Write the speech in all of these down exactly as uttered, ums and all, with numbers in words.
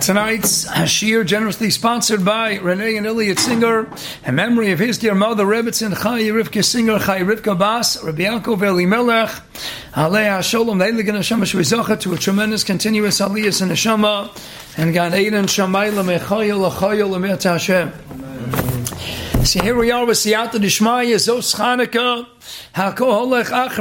Tonight's Hashir, generously sponsored by Renee and Eli Singer, in memory of his dear mother, Rebetzin Chai Rivka Singer, Chai Rivka Bas, Rabbi Yaakov Eli Melech, Alei HaSholom, Leilig and Hashem HaShvizocha, to a tremendous continuous aliyas in Hashemah, and Gan Eden Shamay L'Mechayel, L'Chayel, L'Mert Hashem. See, here we are with Siyata Dishmaya, Zos Chanukah, here we are at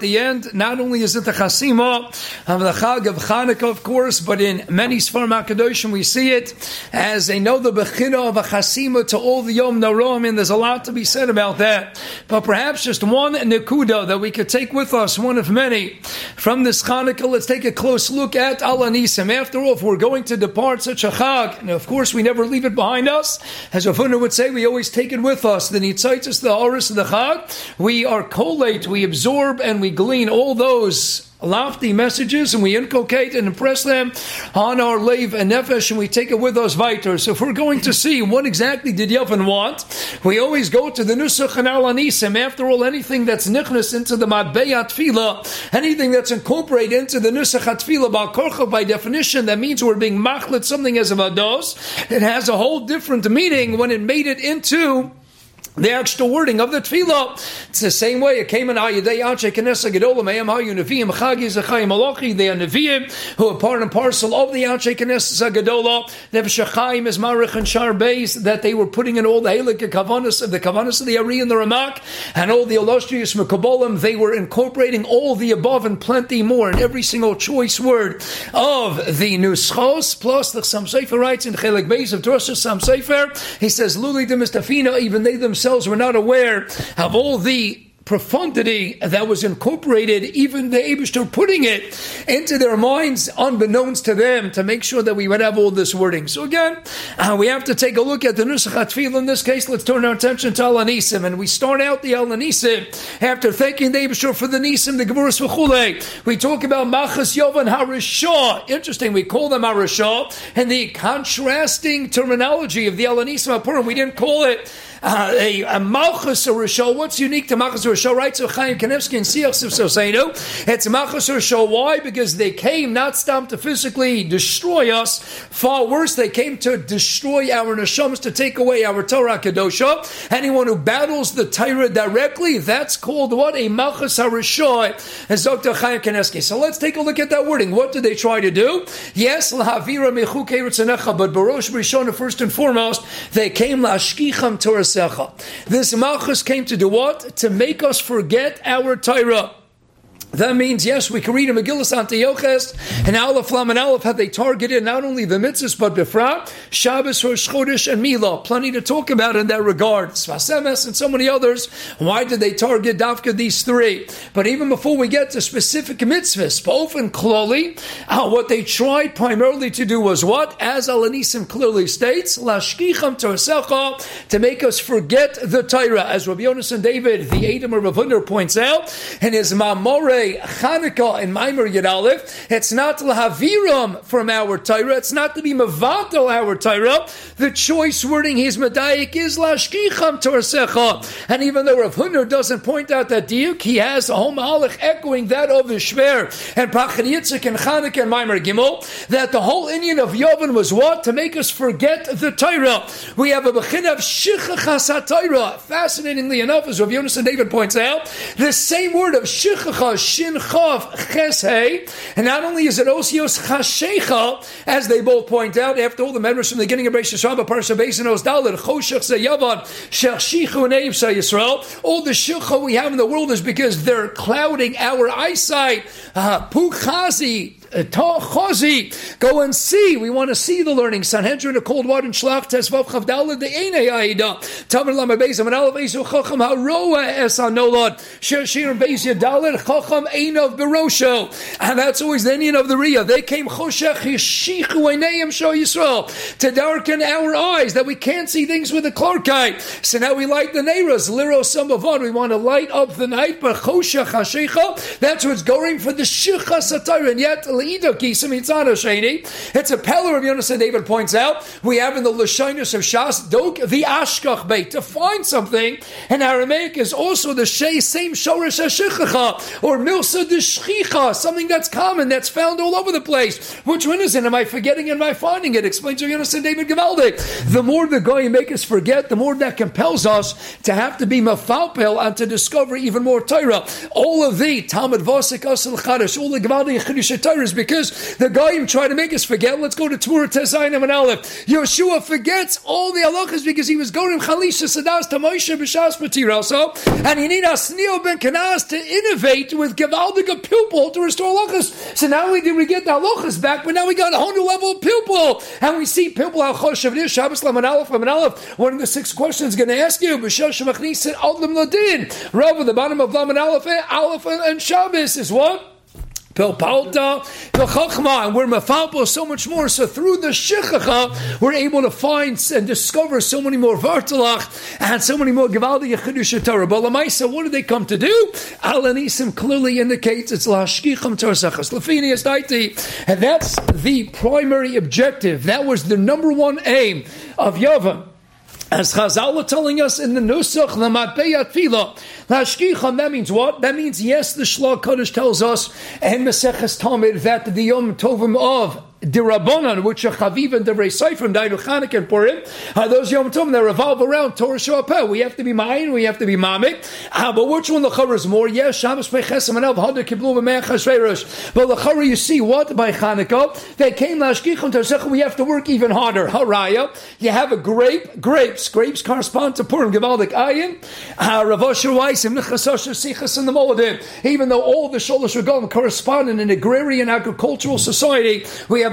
the end. Not only is it the Chasima of the Chag of Chanukah, of course, but in many Sfarim HaKadoshim we see it as they know the Bechira of a Chasima to all the Yom Naroim, and there's a lot to be said about that. But perhaps just one Nekuda that we could take with us, one of many, from this Chanukah. Let's take a close look at Al Anisim. After all, if we're going to depart such a Chag, and of course we never leave it behind us, as Rav Huna would say, we always take it with us. The Nitzaitis, the Horus, the Chag, we are collate, we absorb, and we glean all those lofty messages, and we inculcate and impress them on our Leiv and Nefesh, and we take it with us weiter. So if we're going to see what exactly did Yavan want, we always go to the Nusach and Al Anisim. After all, anything that's nichnas into the Matbei HaTfilah, anything that's incorporated into the Nusach HaTfilah, Bal Korcha, by definition, that means we're being machlet something as a vados. It has a whole different meaning when it made it into the actual wording of the tefillah. It's the same way it came in Ayadei Achaikenes Gedola Me'em Hayu Neviim Chagi Zechayim Malachi. They are Neviim who are part and parcel of the Achaikenes Gedola. Nevshachayim is Marich and Shar Beis, that they were putting in all the Helik Kavanas of the Kavanas of the Ari and the Ramak and all the illustrious Mekabolim. They were incorporating all the above and plenty more in every single choice word of the Nuschos. Plus the Chsam Sefer writes in Chelik Beis of Drosha Chsam Sefer, he says Luli Demistafina, even they themselves Themselves were not aware of all the profundity that was incorporated, even the Eibishter putting it into their minds, unbeknownst to them, to make sure that we would have all this wording. So again, uh, we have to take a look at the Nusach HaTfilah. In this case, let's turn our attention to Al Anisim, and we start out the Al Anisim after thanking the Eibishter for the Nisim, the Gevuras V'chulei. We talk about Machas Yavan HaRishah. Interesting, we call them HaRishah, and the contrasting terminology of the Al Anisim HaPurim, we didn't call it Uh, a, a Malchus or Rishol. What's unique to Malchus or Rishol? Right, so Chaim Kanievsky and Siachs of Soseinu, it's Malchus or Rishol. Why? Because they came not stopped to physically destroy us. Far worse, they came to destroy our neshams, to take away our Torah Kedosha. Anyone who battles the Torah directly, that's called what? A Malchus or Rishol, as Doctor Chaim Kanievsky. So let's take a look at that wording. What did they try to do? Yes, Lahavira Mechukei Ritzanecha, but Barosh Rishon, first and foremost, they came Lashkicham Torah. This Malchus came to do what? To make us forget our Torah. That means, yes, we can read in Megillas Antiochus and Aleph Lam and Aleph how they targeted not only the mitzvahs but Befrat, Shabbos, Rosh Chodesh, and Milah. Plenty to talk about in that regard. Sfas Emes and so many others. Why did they target Dafka these three? But even before we get to specific mitzvahs, both and Kloli, uh, what they tried primarily to do was what? As Al Anisim clearly states, Lashkicham Torsecha, to make us forget the Torah. As Rabbi Yonason David, the Admor of Pavunder, points out, and his Mamore Chanukah in Maimer Yud Aleph, it's not lahaviram from our Torah, it's not to be mevatel our Torah. The choice wording he's medayik is lashkicham torsecha. And even though Rav Huna doesn't point out that diuk, he has a whole mahalach echoing that of the Shver and Pachad Yitzchak and Chanukah and Maimer Gimel, that the whole Indian of Yavan was what? To make us forget the Torah. We have a bechinah of shichachas haTorah. Fascinatingly enough, as Rav Yonason David points out, the same word of shichachas, Shin Chav Ches Hei, and not only is it Osios Chashecha, as they both point out, after all the medrash from the beginning of Beis Yisrael, Parsha Beis and Os Dalet, Choshech Ze Yavan, Shechshichu Nei Yisrael Yisrael, all the shicha we have in the world is because they're clouding our eyesight. Uh, Puchazi, go and see. We want to see the learning. Sanhedrin, a cold water, and Shlach, Tesvav, Chavdalad, the Enei Aida, Tamar Lama Bezim, and Alav Ezu, Chacham, Haroa, Esan Nolad, Shershir, and Bezia, Dalet, Chacham, Einav, Berosho. And that's always the Indian of the Riyah. They came, Choshech, Hishichu, Eneim, Shah Yisrael, to darken our eyes, that we can't see things with the Clarkite. So now we light the Neiras, Liro, Samavon. We want to light up the night, but Choshech, Hashecha, that's what's going for the Shechas HaTorah. And yet, It's a Peller of Yonason David points out. We have in the Lashonis of Shas Dok the Ashkach Beit to find something, and Aramaic is also the she, same Shoresh HaShichacha or Milsa Deshchicha, something that's common that's found all over the place. Which one is it? Am I forgetting? Am I finding it? Explains to Yonason David Gevaldik. The more the goyim make us forget, the more that compels us to have to be mafalpel and to discover even more Torah. All of the Talmud Vasik Asal Chadash, all the Gevaldik Chiddush Torah is because the goyim try to make us forget. Let's go to Torah Tezayin and Aleph. Yeshua forgets all the halachas because he was going to Chalisha Sadas to Moshe B'Shas Matirasa, and he needed Asnio ben Kanaz to innovate with Gevaldik a pupil to restore halachas. So not only did we get the halachas back, but now we got a whole new level of pupil, and we see pupil al Choshev Nir Shabbos Laman Aleph Laman Aleph. One of the six questions going to ask you B'Shas Machni said Adlam Ladin. Rav at the bottom of Laman Aleph Aleph and Shabbos is what? Pel Palta, Pel Chachma, and we're Mefalpo so much more. So through the Shechacha, we're able to find and discover so many more Vartalach and so many more Gevaldi Yechidush Torah. But Lamaisa, what do they come to do? Al Anisim clearly indicates it's Lashkicham Tarsachas Lafinias Daiti. And that's the primary objective. That was the number one aim of Yavan. As Chazal are telling us in the Nusach HaTfilah, Lashkicham, that means what? That means, yes, the Shlach Kodesh tells us, and Meseches Talmud, that the Yom Tovim of Dirabonan, which are Chaviv and Devrei Seifrim, Dainu Chanukah and Purim, are those Yom Tovim that revolve around Torah Shapeh. We have to be Ma'ayin, we have to be Mamik. Ah, but which one L'chara is more? Yes, Shabbos Pechesim and Av Hadar Kiblu B'Mei Chashverosh. But L'chara, you see what by Chanukah? They came Lashkicham Tarsachim. We have to work even harder. Haraya, you have a grape. Grapes, grapes correspond to Purim. Gevaldik Ayin. Ah, Rav Asher Weisim Nechasasher Sichas in the Moladim. Even though all the Sholosh Regalim correspond in an agrarian agricultural society, we have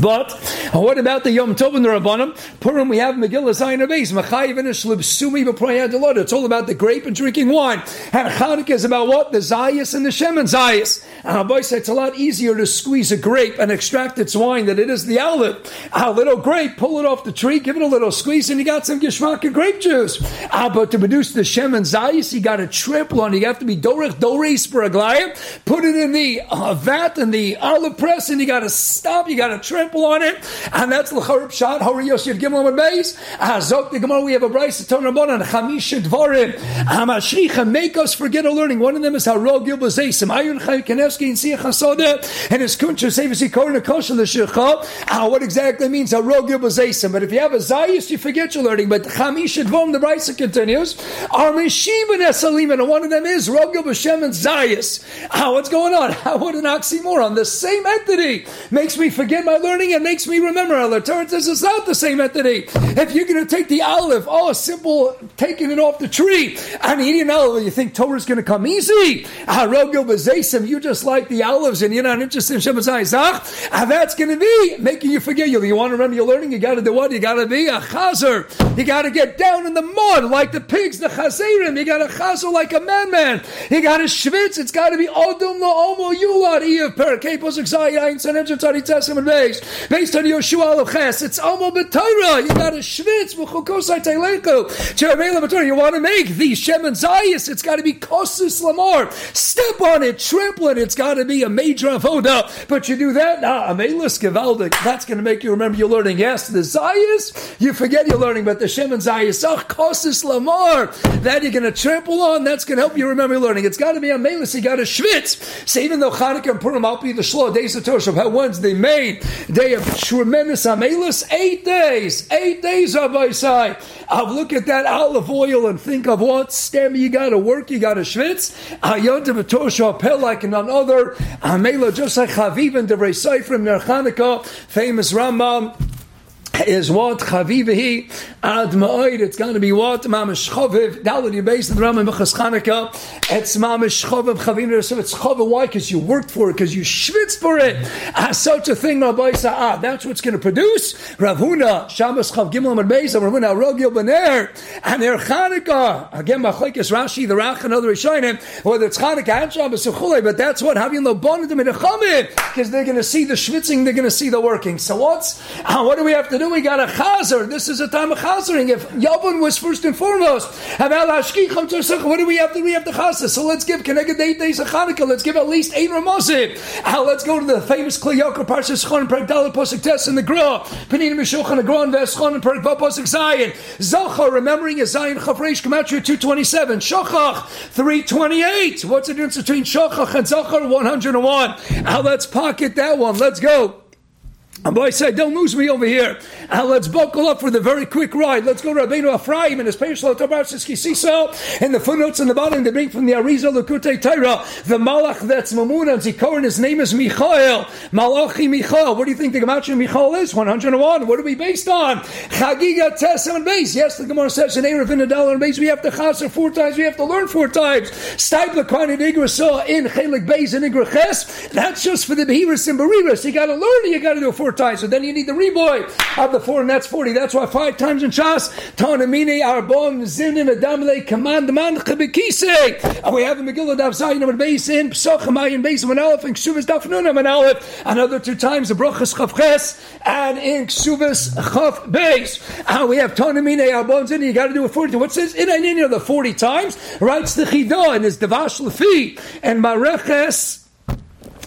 But what about the Yom Tov and the Rabbanim? Purim, we have Megillas Antiochus, Machayev and Shlib Sumi B'Prayadilot. It's all about the grape and drinking wine. And Chanukah is about what? The Zayas and the Shemen Zayas. And Abai said it's a lot easier to squeeze a grape and extract its wine than it is the olive. A little grape, pull it off the tree, give it a little squeeze, and you got some Geshmak and grape juice. Uh, but to produce the Shemen Zayas, you got to trample on it. You have to be Dorech Dores Beraglayim. Put it in the uh, vat and the olive press, and you got to stop. You got to trample on it, and that's l'charib shad hori yosef gimel and beis hazok the gemara. We have a brayse ton rabbanan chamish dvarim hamashricha make us forget our learning. One of them is harog yobazeisim ayun Chaim Kanievsky and siach hasodah and his kuncha sevis yikorin akosha l'shircha. What exactly means harog yobazeisim? But if you have a zayis, you forget your learning. But chamish dvarim, the brayse continues armeshim and esalim, and one of them is rog yobashem and zayis. What's going on? What an oxymoron! The same entity makes me forget my learning. It makes me remember. Our Torah says it's not the same entity. If you're going to take the olive, oh, simple, taking it off the tree and eating an olive, you think Torah is going to come easy? You just like the olives and you're not interested in Shabbat Zayzach. And that's going to be making you forget. You want to remember your learning? You got to do what? You got to be a chazer. You got to get down in the mud like the pigs, the chazerim. You got to chazer like a madman. You got to schwitz. It's got to be odum la'omo yulad iyav perakepos exayin sanhedrin tzadi tesim and beis. Based on Yoshua Aloches, it's Amo B'Torah. You got a Shvitz, M'chukosai Teilecho, Cherevela B'Torah. You want to make the Shemen Zayis, it's got to be Kosus Lamar. Step on it, trample it, it's got to be a major avoda. But you do that, nah, Amelis Gevaldik, that's going to make you remember your learning. Yes, the Zayis, you forget your learning, but the Shemen Zayis, oh, Kosus Lamar, that you're going to trample on, that's going to help you remember your learning. It's got to be Amelis, you got a Shvitz. So even though Chanukah and Purim, I'll be the Shlo, days of Torah, how Wednesday, May, day of tremendous amelus, eight days, eight days of Isai. I'll look at that olive oil and think of what stem you got to work, you got to schwitz. Ayonta v'tosha apel like none other. Amela just like Chaviv and Devrei Seifrim Ner Chanukah, famous Rambam. Is what chavivahi admaid? It's going to be what mamish chaviv. Now that you're based in the Rambam Mechas Chanukah, it's mamish chaviv chaviv. So it's chaviv. Why? Because you worked for it. Because you schwitz for it. Ah, such a thing, Rabbi Sa'ah. That's what's going to produce. Rav Huna Shabbos Chav Gimel and Beis. Rav Huna Rogel Bener and Er Chanukah. Again, Machlekes Rashi the Rach and other Rishonim. Whether it's Chanukah and Shabbos Uchulei, but that's what having lobonim in the chaviv because they're going to see the schwitzing, they're going to see the working. So what's? Ah, what do we have to do? then we got a chazer. This is a time of chazering. If Yavan was first and foremost, what do we have to do? We have to chazer. So let's give Keneged eight days of Hanukkah. Let's give at least eight Ramazim. Uh, let's go to the famous Kliyokar Parshas Shchon and Perek Dalet Pasuk Tes in the Gro. Prinim Veshulchan Gro and Veshchon and Perek Vav Pasuk Zion. Zochar, remembering is Zion Chavreish Gematria two twenty-seven. Shochach three twenty-eight. What's the difference between Shochach and Zochar? one hundred one. Now uh, let's pocket that one. Let's go. And boy said, don't lose me over here. Uh, let's buckle up for the very quick ride. Let's go to Rabbeinu Ephraim and his Peirush L'Tobarshevsky Siso. And the footnotes on the bottom, they bring from the Arizal Likutei Torah, the Malach that's Mamun and Zikor, and his name is Michael. Malachi Michael. What do you think the Gematria Michael is? one hundred one. What are we based on? Chagiga Tesem and Beis. Yes, the Gemara says, in Erev and Adal and Beis, we have to chaser four times. We have to learn four times. Stipe L'Kain and Igrasah in Chelik Beis and Igraches. That's just for the Behiris and Beriris. You got to learn it. You got to do it four times. So then you need the reboy of the four, and that's forty. That's why five times in Shas, Tanamine, Arbom, Zinin, Adamle, Command, Man, Chibikise. And we have in Megillah, Dav Zayin, and Beis, in Psoch, Mayan, Beis, and Aleph, and Ksuvas, Daf Nun, and Aleph. Another two times, the Brachas, Chav Ches, and in Ksuvas, Chav Beis. And we have Tanamine, Arbom, Zinin, you got to do it forty. What's this? In Aninina, the forty times, writes the Chidah, and his Devash Lefi, and Mareches,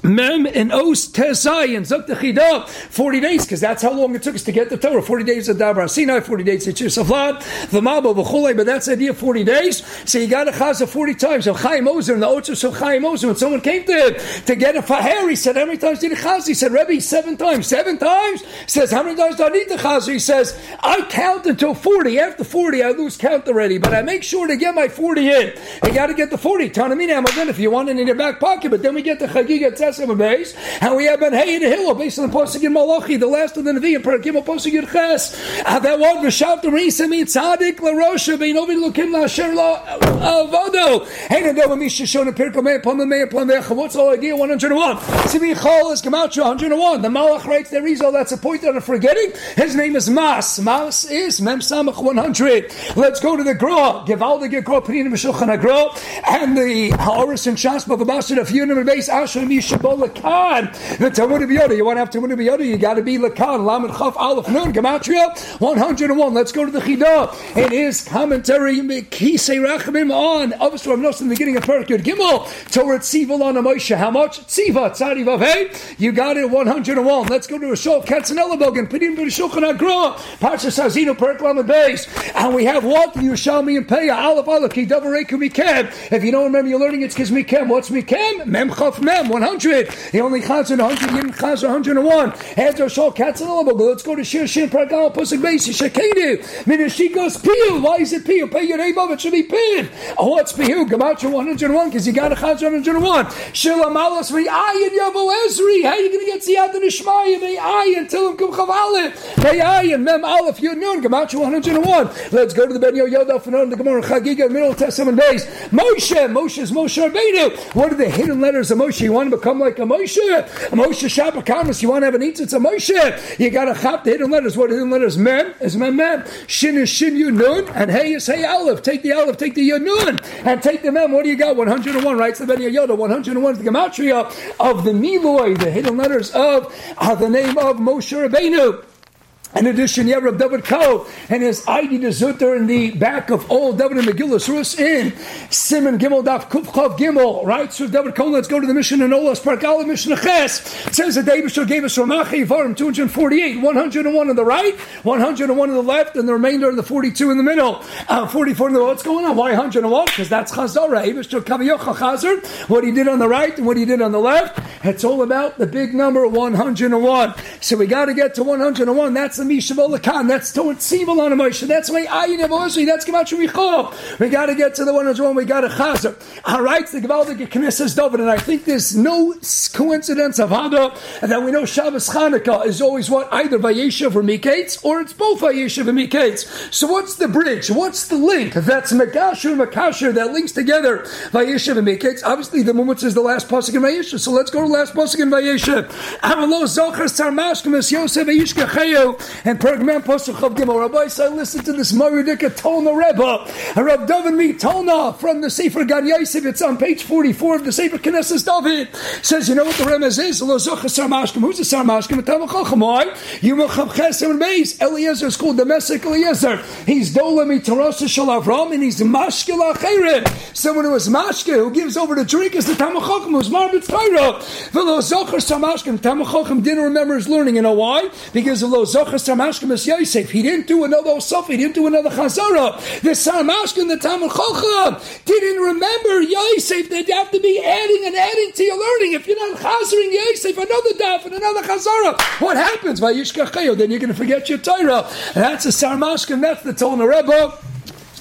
Mem and Os Tezai and Zok Chidah, forty days, because that's how long it took us to get the Torah. Forty days of Dabra Sinai, forty days of Chisavlad, the Mabo B'Chulei. But that's the idea of forty days. So you got to chaza forty times. So Chaim Ozer and the Otzos of Chaim Ozer, when someone came to him to get a faher, he said, "How many times did he chaza?" He said, "Rebbe, seven times." Seven times. He says, "How many times do I need to chaza?" He says, "I count until forty. After forty, I lose count already, but I make sure to get my forty in. I got to get the forty. Tanamina Amadan, if you want it in your back pocket. But then we get the Chagiga Tes." And we have Ben Hay and Hillel based on the Posig in Malachi, the last of the Nevi'im, Parakimah Posig in Ches. That one, V'shavta Reisemi Tzadik LaRosha Beinovi Lukim LaSher LaAvado. Hey, and there were Mishashon and Pirko Mei Pamel Mei Pamel. What's the whole idea? One hundred and one. Sibi Chol is Gematria one hundred and one. The Malach writes there is all that's a point that I'm forgetting. His name is Mas. Mas is Mem Samach one hundred. Let's go to the Gra. Gevalde Gekro Prinim Veshulchan Gro and the Haoros and Shas Bavabashin of Yunim and Beis Asher Mishab. Lakan, the Talmud of Yoda. You want to have Talmud of Yoda, you got to be Lakan. Lamed Chaf Aleph Nun Gematria one hundred one. Let's go to the Chidah. It is commentary Kisei Rachamim on Avos Rav Nosson in the beginning of Perek Yud Gimel. Torah Tziva on Moshe. How much Tziva Tzadi Vavei? You got it one hundred one. Let's go to a Shol Katznella Bogan Pidim B'Shulchan Agra Parshas Hazinu Perek Lamed Beis. And we have what Yerushalmi and Peya Aleph Aleph Kidavarei Kumikem. If you don't remember, you're learning it's because Mikem. What's Mikem? Mem Chaf Mem one hundred. He only chaz in one hundred, he chaz in one hundred one. After Shal Katznelabog, let's go to Shir Shin, Pragal, Pusik Basi, Shekenu, Minashikos Piu. Why is it Piu? Pay your name of it, should be Piu. Oh, what's Piu? Gematria one hundred one, because you got a chaz one hundred one. Shila Malas, Re Ayin Yavo Ezri. How are you going to get Siyat and Ishmael? They Ayin, Tilim Kum Chavalit. They Ayin, Mem Aleph Yud Nun, Gematria one hundred one. Let's go to the Ben Yoda Fanon, the Gemara Chagiga, Middle Testament days. Moshe, Moshe is Moshe Rabbeinu. What are the hidden letters of Moshe? You want to become like a Moshe, a Moshe Shabbat. You want to have an eats? It's a Moshe. You got to chop the hidden letters. What are hidden letters? Mem is Mem Mem. Shin is Shin Yud Nun, and Hey is Hey Aleph. Take the Aleph, take the Yud Nun, and take the Mem. What do you got? One hundred and one. Writes the Ben Yoda. One hundred and one is the gematria of the Miloi, the hidden letters of uh, the name of Moshe Rabbeinu. In addition, you have Rabbi David Koh and his I D to Zutter in the back of old David and Megillas Rus in Simon Gimel Daf Kufchav Gimel. Right, so David Koh, let's go to the mission in Olas Park Aleph Mishnah Ches. It says that Eibishter gave us Ramak Yivarim two hundred forty-eight, one hundred one on the right, one hundred one on the left, and the remainder of the forty-two in the middle. Uh, forty-four in the middle. What's going on? Why one hundred one? Because that's Chazara. Eibishter Kaviyocha Chazar. What he did on the right and what he did on the left. It's all about the big number one hundred one. So we got to get to one hundred one. That's the Mishavolakan. That's Torah Tzivol on a Moshe. That's why Ayin Avosri. That's Gematria Michal. We got to get to the one hundred one. We got to chazer. All right, the Gevaldik Knesses David, and I think there's no coincidence of Hada that we know Shabbos Chanukah is always what either Vayeshev or Miketz, or it's both Vayeshev and Miketz. So what's the bridge? What's the link? That's Megasher and Makasher that links together Vayeshev and Miketz. Obviously, the Mumutz is the last pasuk in Vayeshev. So let's go to the last pasuk in Vayeshev. Amalo Zochar Sarmashkemes Yosef Vayishkachayu. And Pergman Posuchov Gimel Rabbi, so I listened to this Maridika Tolna Rebbe, Rab David Mi Tolna from the Sefer Gan Yosef. It's on page forty-four of the Sefer Knesses David. Says, you know what the remez is? Lozocha Sarmashkim. Who's the Sarmashkim? Tamachochamoy. Yumachav Chesem Beis. Eliezer is called domestic Eliezer. He's Dolemi Tarasa Shalavram, and he's Mashkil Achirim. Someone who is Mashkil, who gives over the drink, is the Tamachochim, who's Marbet Chaira. Velozocha Sarmashkim. Tamachochim didn't remember his learning. You know why? Because of Lozocha Sarmashkim is Yosef. He didn't do another Osof. He didn't do another Chazara. The Sarmashkim, the Tamachochim, didn't remember Yosef. They'd have to be adding and adding to your learning. If you're not Chazering Yosef, another daf and another Chazara. What happens? Then you're going to forget your Torah. And that's the Sarmashkim. That's the Tolna Rebbe.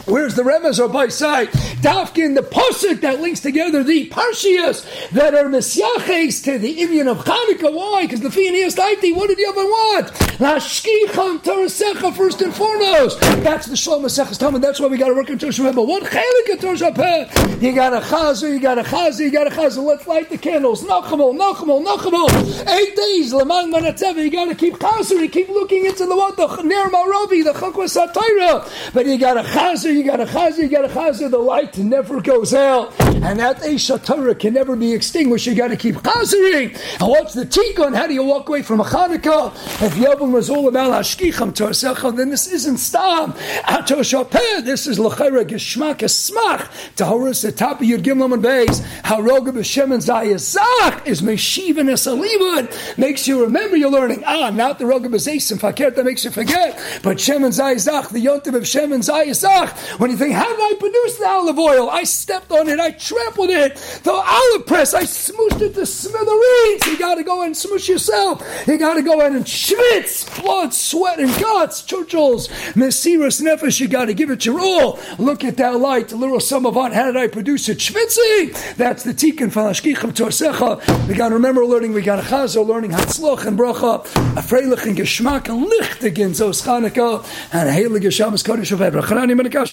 Where's the Remez or by side? Dafkin, the Pasuk that links together the Parshias that are Mesyaches to the Indian of Hanukkah. Why? Because the Fianias Daiti, what did you ever want? Lashkicham Torasecha, first and foremost. That's the Shalom Mesechus Talmud. That's why we got to work in Torah. Remember, what Hanukkah Torah? You got a Chazu, you got a Chazu, you got a Chazu. Let's light the candles. Nachamol, Nachamol, Nachamol. Eight days, Lamang Manatzeva. You got to keep Chazu. You keep looking into the what? The Ner Maravi, the Chakwa Satira. But you got a Chazu. You got a chazir, you got a chazir, the light never goes out. And that Eisha Torah can never be extinguished. You got to keep chaziring. And what's the tikkun? How do you walk away from a Chanukah? If Yavan was all about Hashkicham Torsecha, then this isn't Stam. Ato Shapeh, this is L'chayra Geshmak Esmach. Tahorus Etapa Yud Gimlam and Beis. Haroga B'Shem and Zayazach is Meshivan Esalivud. Makes you remember your learning. Ah, not the Roga B'Zais and Fakert, that makes you forget. But Shem and Zayazach, the Yontiv of Shem and Zayazach. When you think, how did I produce the olive oil? I stepped on it. I trampled it. The olive press, I smooshed it to smithereens. You got to go and smoosh yourself. You got to go in and schwitz, blood, sweat, and guts. Churchill's Mesiris Nefesh, you got to give it your all. Look at that light, a little sum of art. How did I produce it? Schwitzing. That's the tikkun for Hashkicham Torsecha. We got to remember learning. We got to chazo, learning Hatzloch and Bracha, Afreilich and Geschmack and Lichtig in Zos Chanukah, and Heilige Shabbos Kodesh of Ebrachanani Menakash.